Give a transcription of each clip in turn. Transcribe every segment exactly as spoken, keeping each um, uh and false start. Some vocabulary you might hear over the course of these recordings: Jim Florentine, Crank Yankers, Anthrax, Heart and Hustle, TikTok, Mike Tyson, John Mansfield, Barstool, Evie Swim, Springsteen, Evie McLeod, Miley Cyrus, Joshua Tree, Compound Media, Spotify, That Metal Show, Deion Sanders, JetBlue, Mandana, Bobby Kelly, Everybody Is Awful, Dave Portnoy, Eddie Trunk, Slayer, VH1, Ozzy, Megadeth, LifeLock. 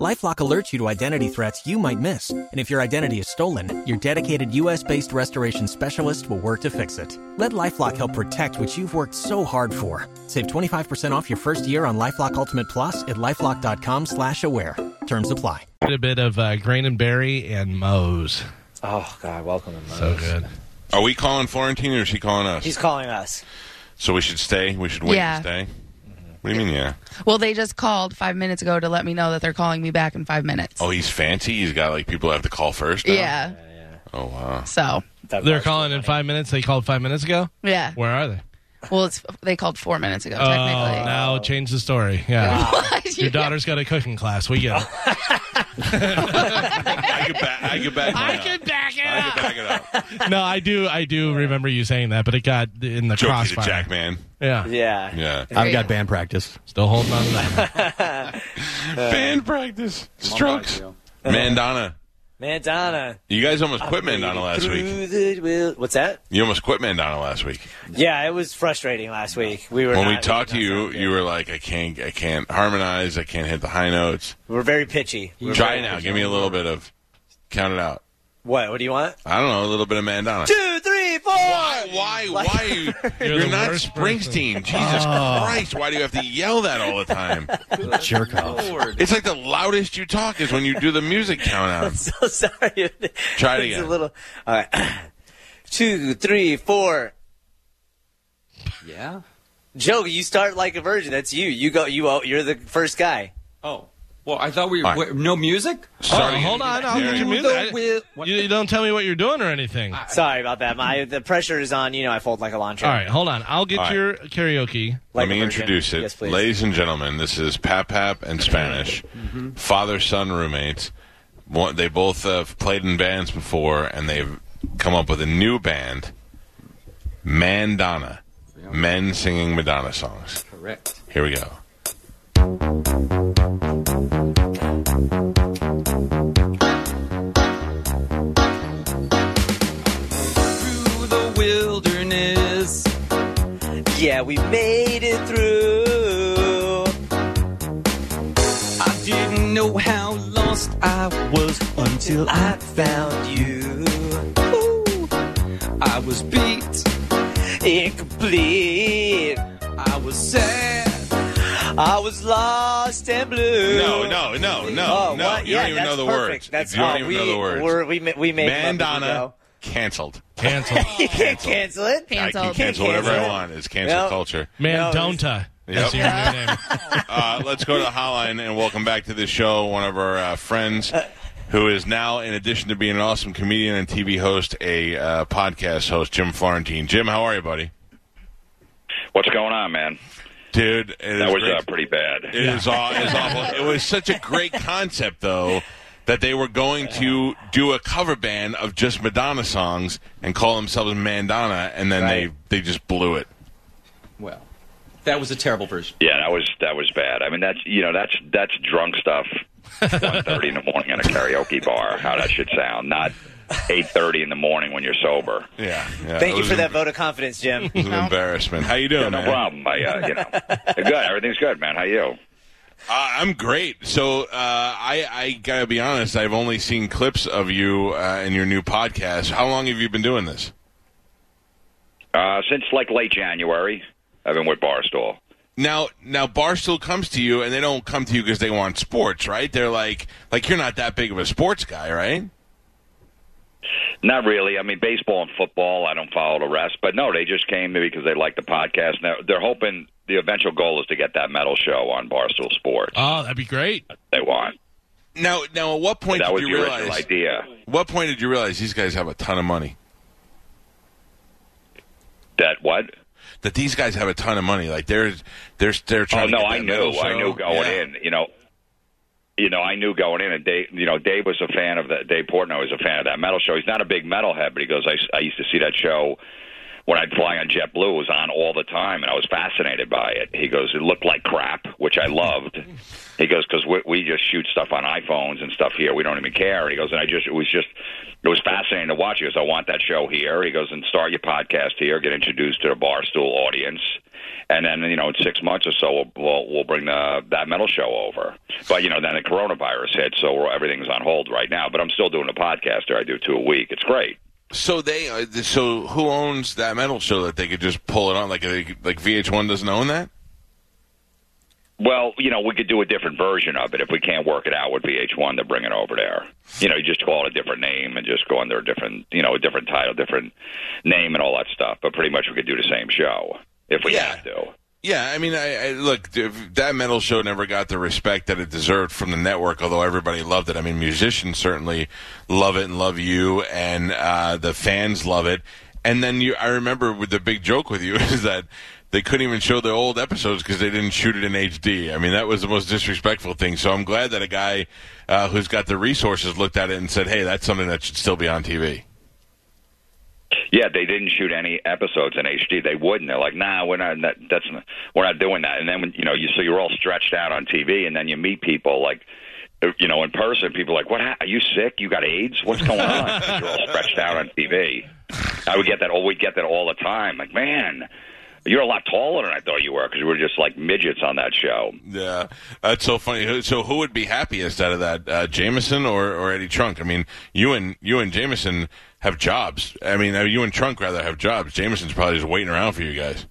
LifeLock alerts you to identity threats you might miss. And if your identity is stolen, your dedicated U S based restoration specialist will work to fix it. Let LifeLock help protect what you've worked so hard for. Save twenty-five percent off your first year on LifeLock Ultimate Plus at LifeLock.com slash aware. Terms apply. A bit of uh, Grain and Berry and Moe's. Oh, God, welcome to Moe's. So good. Are we calling Florentine or is he calling us? He's calling us. So we should stay? We should wait yeah. and stay? What do you mean, yeah? Well, they just called five minutes ago to let me know that they're calling me back in five minutes. Oh, he's fancy? He's got, like, people have to call first now? Yeah. yeah, yeah. Oh, wow. So. That they're calling in five minutes? They called five minutes ago? Yeah. Where are they? Well, it's they called four minutes ago, technically. Oh, now change the story. Yeah. What? Your daughter's got a cooking class. We get it. I could back, I could back, I could back it up. I could back it up. No, I do I do remember you saying that, but it got in the Joke crossfire. Joke Jack, man. Yeah. Yeah. yeah. I've got band practice. Still holding on to that. Band practice. Strokes. Mandana. Mandana. You guys almost quit Mandana last week. What's that? You almost quit Mandana last week. Yeah, it was frustrating last week. We were When we talked to you, you were like, I can't I can't harmonize, I can't hit the high notes. We're very pitchy. We're Try very now. Pitchy. Give me a little bit of, count it out. What? What do you want? I don't know, a little bit of Mandana. Two, three, four! Why? Why? Why are you? You're, you're not Springsteen. Person. Jesus oh. Christ. Why do you have to yell that all the time? Jerk off. It's like the loudest you talk is when you do the music count out. I'm so sorry. Try it again. It's a little... All right. Two, three, four. Yeah? Joe, you start like a virgin. That's you. You go, you, you're the first guy. Oh. Well, I thought we were... Right. No music? Sorry, oh, hold on. I'll get your music. You, you don't tell me what you're doing or anything. I, Sorry about that. My The pressure is on. You know I fold like a lawn chair. All right, hold on. I'll get right. your karaoke. Like Let me introduce it. Yes, please. Ladies and gentlemen, this is Pap Pap and Spanish. Mm-hmm. Father-son roommates. They both have played in bands before, and they've come up with a new band, Mandana. Men singing Madonna songs. Correct. Here we go. Yeah, we made it through. I didn't know how lost I was until I found you. Ooh. I was beat, incomplete. I was sad. I was lost and blue. No, no, no, no, oh, no. What? You yeah, don't even know the perfect. words. That's you don't even we, know the words. We're, we we made Mandana canceled. Canceled. You can't cancel it. Canceled. I can cancel whatever cancel I want. It's cancel nope. culture. Man, no, don't I? Yep. That's your new name. uh, let's go to the hotline and welcome back to the show one of our uh, friends who is now, in addition to being an awesome comedian and T V host, a uh, podcast host, Jim Florentine. Jim, how are you, buddy? What's going on, man? Dude, it that is was uh, pretty bad. It yeah. is aw- is awful. It was such a great concept, though, that they were going to do a cover band of just Madonna songs and call themselves Mandana, and then right. they, they just blew it. Well, that was a terrible version. Yeah, that was that was bad. I mean, that's you know that's that's drunk stuff. one thirty in the morning at a karaoke bar. How that should sound. Not eight thirty in the morning when you're sober. Yeah. yeah. Thank you for that vote of confidence, Jim. It was an embarrassment. How you doing, yeah, no man? No problem. I, uh, you know, good. Everything's good, man. How you? Uh, I'm great. So uh, I, I gotta be honest. I've only seen clips of you uh, in your new podcast. How long have you been doing this? Uh, since like late January, I've been with Barstool. Now, now Barstool comes to you, and they don't come to you because they want sports, right? They're like, like you're not that big of a sports guy, right? Not really. I mean, baseball and football, I don't follow the rest. But, no, they just came to me because they like the podcast. Now, they're hoping the eventual goal is to get That Metal Show on Barstool Sports. Oh, that'd be great. They want. Now, now at what point did you realize? That was the original idea. What point did you realize these guys have a ton of money? That what? That these guys have a ton of money. Like, they're, they're, they're trying oh, no, to get that metal show. I knew going yeah. in, you know. You know, I knew going in, and Dave, you know, Dave was a fan of that. Dave Portnoy was a fan of That Metal Show. He's not a big metalhead, but he goes, I, I used to see that show when I'd fly on JetBlue. It was on all the time, and I was fascinated by it. He goes, it looked like crap, which I loved. He goes, because we, we just shoot stuff on iPhones and stuff here. We don't even care. And he goes, and I just, it was just, it was fascinating to watch. He goes, I want that show here. He goes, and start your podcast here. Get introduced to the Barstool audience. And then, you know, in six months or so, we'll, we'll, we'll bring the, that metal show over. But, you know, then the coronavirus hit, so everything's on hold right now. But I'm still doing a podcast there. I do two a week. It's great. So they, uh, so who owns that metal show that they could just pull it on? Like, like V H one doesn't own that? Well, you know, we could do a different version of it. If we can't work it out with V H one, to bring it over there. You know, you just call it a different name and just go under a different, you know, a different title, different name and all that stuff. But pretty much we could do the same show. If we yeah. have to. Yeah, I mean, I, I look, that metal show never got the respect that it deserved from the network, although everybody loved it. I mean, musicians certainly love it and love you, and uh, the fans love it. And then you, I remember with the big joke with you is that they couldn't even show the old episodes because they didn't shoot it in H D. I mean, that was the most disrespectful thing. So I'm glad that a guy uh, who's got the resources looked at it and said, hey, that's something that should still be on T V. Yeah, they didn't shoot any episodes in H D. They wouldn't. They're like, nah, we're not. That, that's not, we're not doing that. And then when, you know, you so you're all stretched out on T V, and then you meet people like, you know, in person. People are like, what? Are you sick? You got AIDS? What's going on? You're all stretched out on T V. I would get that. Oh, we get that all the time. Like, man. You're a lot taller than I thought you were because you were just like midgets on that show. Yeah, that's so funny. So who would be happiest out of that, uh, Jameson or, or Eddie Trunk? I mean, you and you and Jameson have jobs. I mean, you and Trunk rather have jobs. Jameson's probably just waiting around for you guys.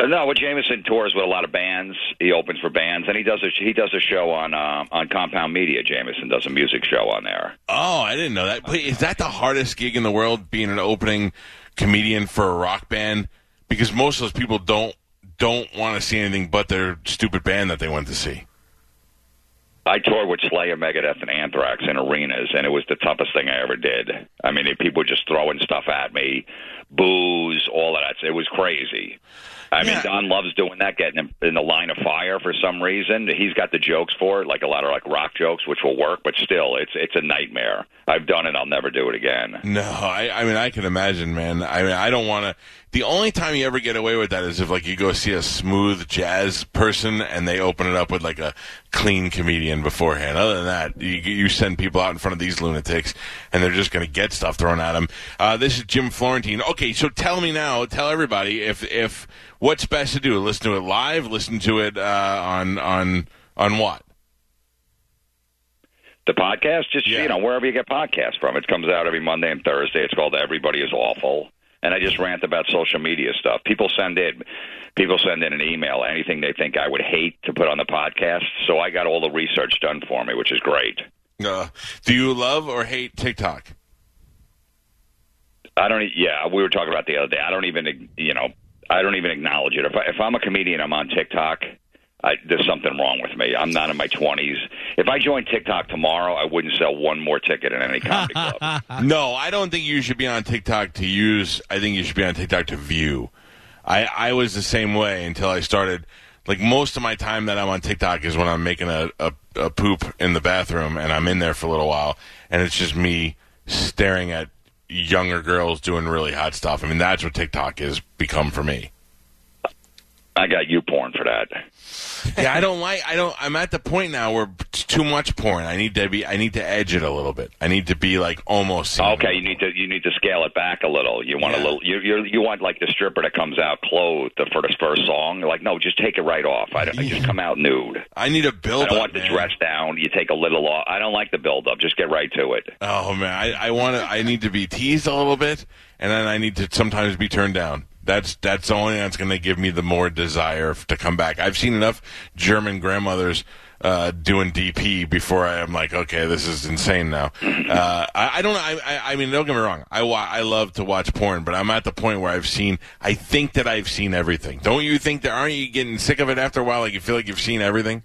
No, well, Jameson tours with a lot of bands. He opens for bands, and he does a he does a show on uh, on Compound Media. Jameson does a music show on there. Oh, I didn't know that. Wait, is that the hardest gig in the world? Being an opening comedian for a rock band. Because most of those people don't don't want to see anything but their stupid band that they went to see. I toured with Slayer, Megadeth, and Anthrax in arenas, and it was the toughest thing I ever did. I mean, people were just throwing stuff at me, booze, all of that. It was crazy. I yeah. mean, Don loves doing that, getting in the line of fire for some reason. He's got the jokes for it, like a lot of like rock jokes, which will work, but still, it's it's a nightmare. I've done it. I'll never do it again. No, I, I mean, I can imagine, man. I mean, I don't want to. The only time you ever get away with that is if, like, you go see a smooth jazz person and they open it up with, like, a clean comedian beforehand. Other than that, you, you send people out in front of these lunatics, and they're just going to get stuff thrown at them. Uh, this is Jim Florentine. Okay, so tell me now, tell everybody if if what's best to do. Listen to it live. Listen to it uh, on on on what? The podcast. Just yeah. you know, wherever you get podcasts from. It comes out every Monday and Thursday. It's called Everybody Is Awful. And I just rant about social media stuff. People send in, people send in an email, anything they think I would hate to put on the podcast. So I got all the research done for me, which is great. Uh, do you love or hate TikTok? I don't. Yeah, we were talking about it the other day. I don't even, you know, I don't even acknowledge it. If, I, if I'm a comedian, I'm on TikTok. I, there's something wrong with me. I'm not in my twenties. If I joined TikTok tomorrow, I wouldn't sell one more ticket in any comedy club. No, I don't think you should be on TikTok to use. I think you should be on TikTok to view. I, I was the same way until I started. Like, most of my time that I'm on TikTok is when I'm making a, a, a poop in the bathroom, and I'm in there for a little while, and it's just me staring at younger girls doing really hot stuff. I mean, that's what TikTok has become for me. I got you porn for that. Yeah, I don't like. I don't. I'm at the point now where it's too much porn. I need to be. I need to edge it a little bit. I need to be like almost. Okay, you need to. You need to scale it back a little. You want yeah. a little. You you're, you want like the stripper that comes out clothed the for the first song. You're like, no, just take it right off. I don't yeah. just come out nude. I need a build. I don't up, want the man. Dress down. You take a little off. I don't like the build up. Just get right to it. Oh man, I, I want to. I need to be teased a little bit, and then I need to sometimes be turned down. That's that's the only thing that's going to give me the more desire to come back. I've seen enough German grandmothers uh, doing D P before I am like, okay, this is insane now. Uh, I, I don't know. I, I, I mean, don't get me wrong. I, I love to watch porn, but I'm at the point where I've seen, I think that I've seen everything. Don't you think that, aren't you getting sick of it after a while? Like, you feel like you've seen everything?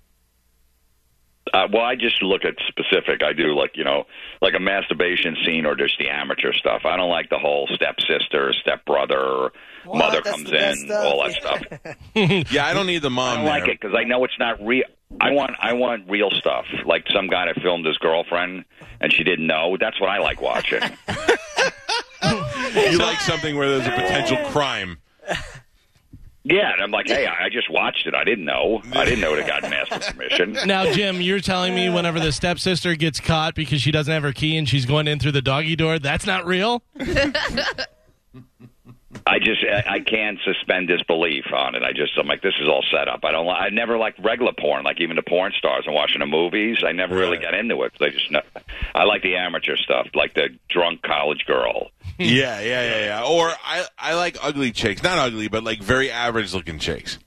Uh, well, I just look at specific. I do, like, you know, like a masturbation scene or just the amateur stuff. I don't like the whole stepsister, stepbrother, what? Mother That's comes in, stuff. All that stuff. Yeah, I don't need the mom. I don't there. like it because I know it's not real. I want I want real stuff, like some guy that filmed his girlfriend and she didn't know. That's what I like watching. You like something where there's a potential crime. Yeah, and I'm like, hey, I just watched it. I didn't know. I didn't know it had gotten master permission. Now, Jim, you're telling me whenever the stepsister gets caught because she doesn't have her key and she's going in through the doggy door, that's not real? I just, I, I can't suspend disbelief on it. I just, I'm like, this is all set up. I don't, I never liked regular porn, like even the porn stars and watching the movies. I never right. really got into it. I just, I like the amateur stuff, like the drunk college girl. Yeah, yeah, yeah, yeah. Or I, I like ugly chicks. Not ugly, but like very average-looking chicks.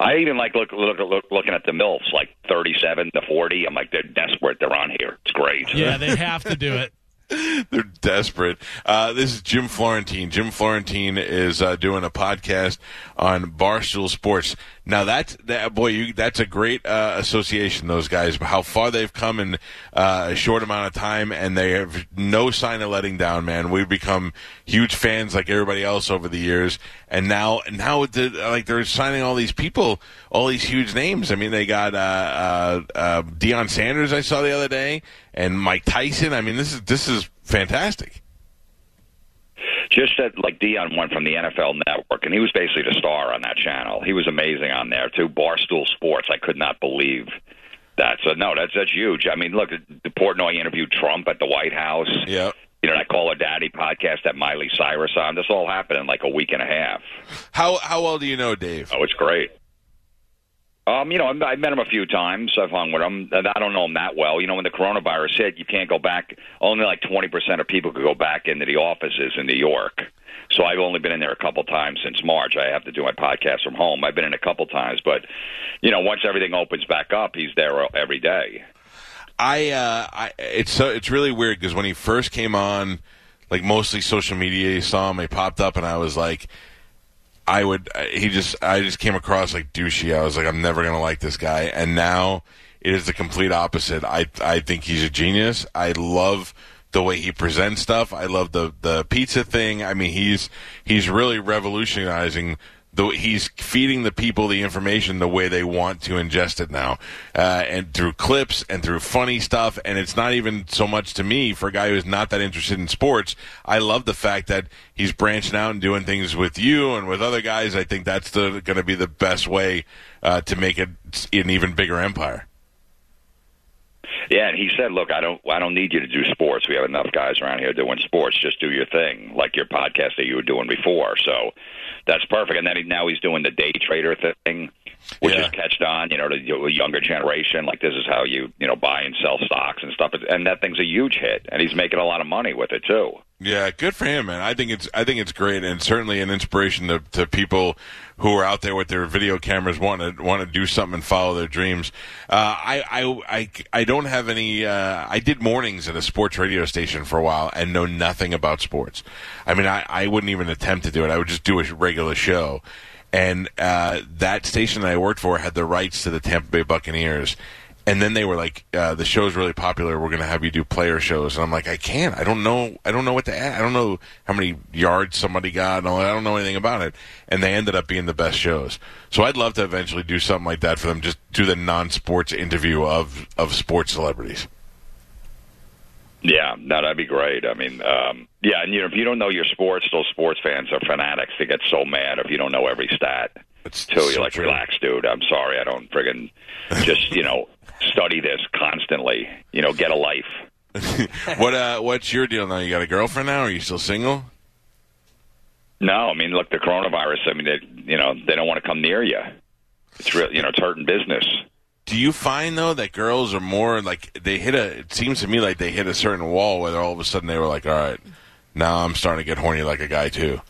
I even like look, look, look, looking at the MILFs, like thirty-seven to forty. I'm like, they're desperate. They're on here. It's great. Yeah, they have to do it. They're desperate. Uh, this is Jim Florentine. Jim Florentine is uh, doing a podcast on Barstool Sports. Now that's that boy. You, that's a great uh, association. Those guys, how far they've come in uh, a short amount of time, and they have no sign of letting down. Man, we've become huge fans like everybody else over the years, and now now the, like they're signing all these people, all these huge names. I mean, they got uh, uh, uh, Deion Sanders. I saw the other day. And Mike Tyson, I mean, this is this is fantastic. Just that, like, Deion went from the N F L Network, and he was basically the star on that channel. He was amazing on there, too. Barstool Sports, I could not believe that. So, no, that's that's huge. I mean, look, the Portnoy interviewed Trump at the White House. Yeah. You know, I Call Her Daddy podcast that Miley Cyrus on. This all happened in, like, a week and a half. How, how well do you know, Dave? Oh, it's great. Um, you know, I've met him a few times. I've hung with him. I don't know him that well. You know, when the coronavirus hit, you can't go back. Only like twenty percent of people could go back into the offices in New York. So I've only been in there a couple times since March. I have to do my podcast from home. I've been in a couple times. But, you know, once everything opens back up, he's there every day. I, uh, I it's so, it's really weird because when he first came on, like mostly social media, you saw him, he popped up, and I was like... I would, he just, I just came across like douchey. I was like, I'm never going to like this guy. And now it is the complete opposite. I, I think he's a genius. I love the way he presents stuff. I love the, the pizza thing. I mean, he's, he's really revolutionizing the, he's feeding the people the information the way they want to ingest it now. Uh, and through clips and through funny stuff. And it's not even so much to me for a guy who's not that interested in sports. I love the fact that he's branching out and doing things with you and with other guys. I think that's the, going to be the best way uh, to make it an even bigger empire. Yeah, and he said, "Look, I don't, I don't need you to do sports. We have enough guys around here doing sports. Just do your thing, like your podcast that you were doing before." So that's perfect. And then he, now he's doing the day trader thing, which yeah. is catched on, you know, to the younger generation. Like this is how you, you know, buy and sell stocks and stuff. And that thing's a huge hit, and he's making a lot of money with it too. Yeah, good for him, man. I think it's I think it's great, and certainly an inspiration to, to people who are out there with their video cameras want to want to do something and follow their dreams. Uh, I, I I I don't have any. Uh, I did mornings at a sports radio station for a while and know nothing about sports. I mean, I, I wouldn't even attempt to do it. I would just do a regular show, and uh, that station that I worked for had the rights to the Tampa Bay Buccaneers. And then they were like, uh, "The show's really popular. We're going to have you do player shows." And I'm like, "I can't. I don't know. I don't know what to add. I don't know how many yards somebody got. And all that. I don't know anything about it." And they ended up being the best shows. So I'd love to eventually do something like that for them. Just do the non-sports interview of of sports celebrities. Yeah, no, that'd be great. I mean, um, yeah, and you know, if you don't know your sports, those sports fans are fanatics. They get so mad if you don't know every stat. It's so you're like, relax, dude. I'm sorry, I don't friggin' just you know. Study this constantly, you know. Get a life. what uh, what's your deal now? You got a girlfriend now? Or are you still single? No, I mean, look, the coronavirus. I mean, they, you know, they don't want to come near you. It's real, you know, it's hurting business. Do you find though that girls are more like they hit a? It seems to me like they hit a certain wall where all of a sudden they were like, all right, now I'm starting to get horny like a guy too.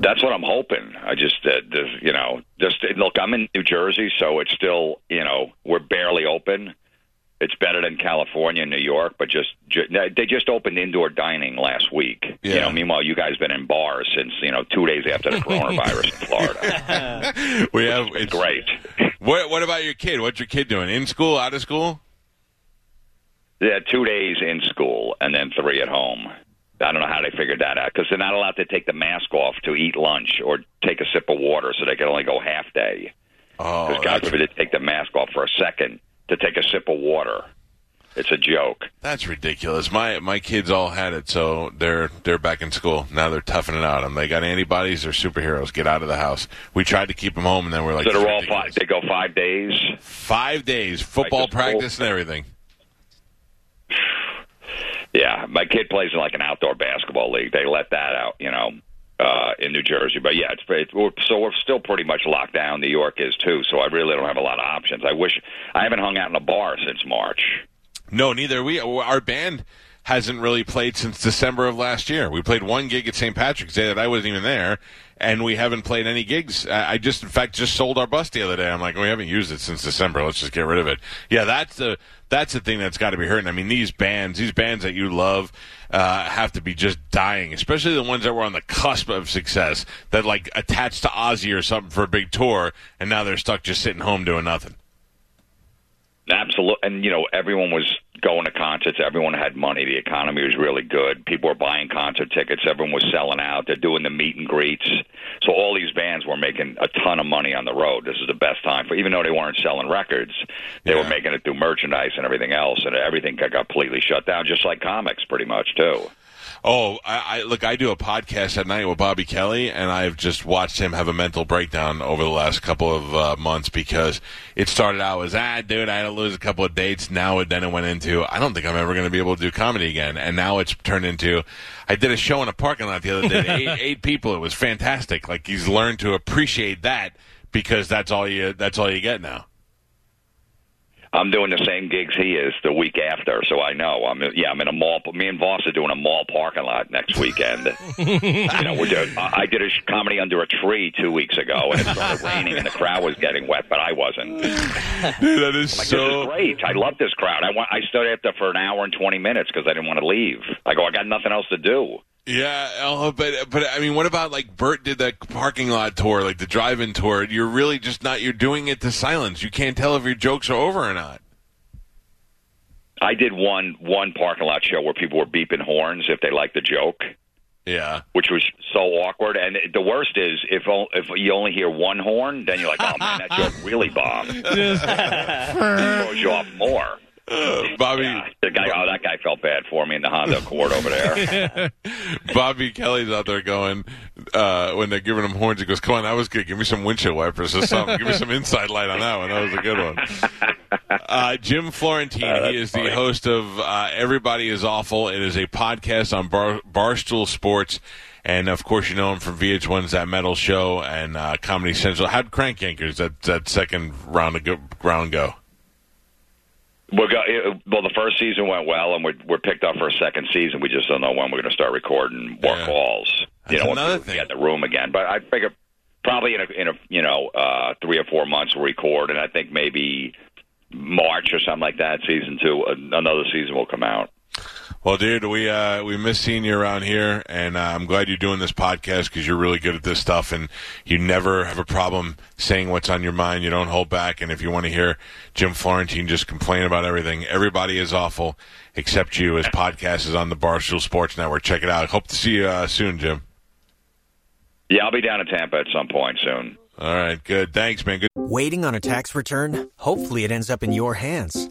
That's what I'm hoping. I just, uh, just, you know, just look, I'm in New Jersey, so it's still, you know, we're barely open. It's better than California and New York, but just, just they just opened indoor dining last week. Yeah. You know, meanwhile, you guys been in bars since, you know, two days after the coronavirus in Florida. we have it's great. What, what about your kid? What's your kid doing? In school? Out of school? Yeah, two days in school and then three at home. I don't know how they figured that out because they're not allowed to take the mask off to eat lunch or take a sip of water, so they can only go half day. Oh, because God forbid they take the mask off for a second to take a sip of water. It's a joke. That's ridiculous. My my kids all had it, so they're they're back in school. Now they're toughing it out. And they got antibodies. They're superheroes. Get out of the house. We tried to keep them home, and then we're like, so they're all five, they go five days? Five days. Football practice and everything. Yeah. My kid plays in like an outdoor basketball league. They let that out, you know, uh, in New Jersey. But, yeah, it's, it's we're, so we're still pretty much locked down. New York is, too, so I really don't have a lot of options. I wish – I haven't hung out in a bar since March. No, neither. We our band hasn't really played since December of last year. We played one gig at Saint Patrick's Day that I wasn't even there, and we haven't played any gigs. I just, in fact, just sold our bus the other day. I'm like, we haven't used it since December. Let's just get rid of it. Yeah, that's the that's the thing that's got to be hurting. I mean, these bands, these bands that you love, uh, have to be just dying, especially the ones that were on the cusp of success that like attached to Ozzy or something for a big tour, and now they're stuck just sitting home doing nothing. Absolutely. And, you know, everyone was going to concerts. Everyone had money. The economy was really good. People were buying concert tickets. Everyone was selling out. They're doing the meet and greets. So all these bands were making a ton of money on the road. This is the best time for, even though they weren't selling records, they yeah. were making it through merchandise and everything else. And everything got completely shut down, just like comics pretty much, too. Oh, I, I look, I do a podcast at night with Bobby Kelly, and I've just watched him have a mental breakdown over the last couple of uh, months because it started out as, ah, dude, I had to lose a couple of dates. Now, then it went into, I don't think I'm ever going to be able to do comedy again. And now it's turned into, I did a show in a parking lot the other day, eight, eight people. It was fantastic. Like, he's learned to appreciate that because that's all you, that's all you get now. I'm doing the same gigs he is the week after, so I know. I'm yeah, I'm in a mall. Me and Voss are doing a mall parking lot next weekend. You know, we're doing, I did a comedy under a tree two weeks ago, and it started raining, and the crowd was getting wet, but I wasn't. Dude, that is like, so this is great. I love this crowd. I want. I stood after for an hour and twenty minutes because I didn't want to leave. I go, I got nothing else to do. Yeah, but but I mean, what about like Bert did that parking lot tour, like the drive-in tour? You're really just not. You're doing it to silence. You can't tell if your jokes are over or not. I did one one parking lot show where people were beeping horns if they liked the joke. Yeah, which was so awkward. And the worst is if if you only hear one horn, then you're like, oh man, that joke really bombed. It throws you off more. Uh, Bobby, yeah, the guy, oh, that guy felt bad for me in the Honda Accord over there. Bobby Kelly's out there going, uh, when they're giving him horns, he goes, come on, that was good. Give me some windshield wipers or something. Give me some inside light on that one. That was a good one. Uh, Jim Florentine, uh, he is funny. The host of uh, Everybody Is Awful. It is a podcast on Bar- Barstool Sports. And, of course, you know him from V H one's That Metal Show and uh, Comedy Central. How'd Crank Yankers, that, that second round of go- round go? We're go- it, well, the first season went well, and we're, we're picked up for a second season. We just don't know when we're going to start recording more yeah. calls. That's you know, another thing. Get in the room again. But I figure probably in a, in a you know uh, three or four months we'll record, and I think maybe March or something like that. Season two, another season will come out. Well, dude, we uh, we miss seeing you around here, and uh, I'm glad you're doing this podcast because you're really good at this stuff, and you never have a problem saying what's on your mind. You don't hold back, and if you want to hear Jim Florentine just complain about everything, Everybody Is Awful Except You. His podcast is on the Barstool Sports Network. Check it out. Hope to see you uh, soon, Jim. Yeah, I'll be down in Tampa at some point soon. All right, good. Thanks, man. Good. Waiting on a tax return? Hopefully it ends up in your hands.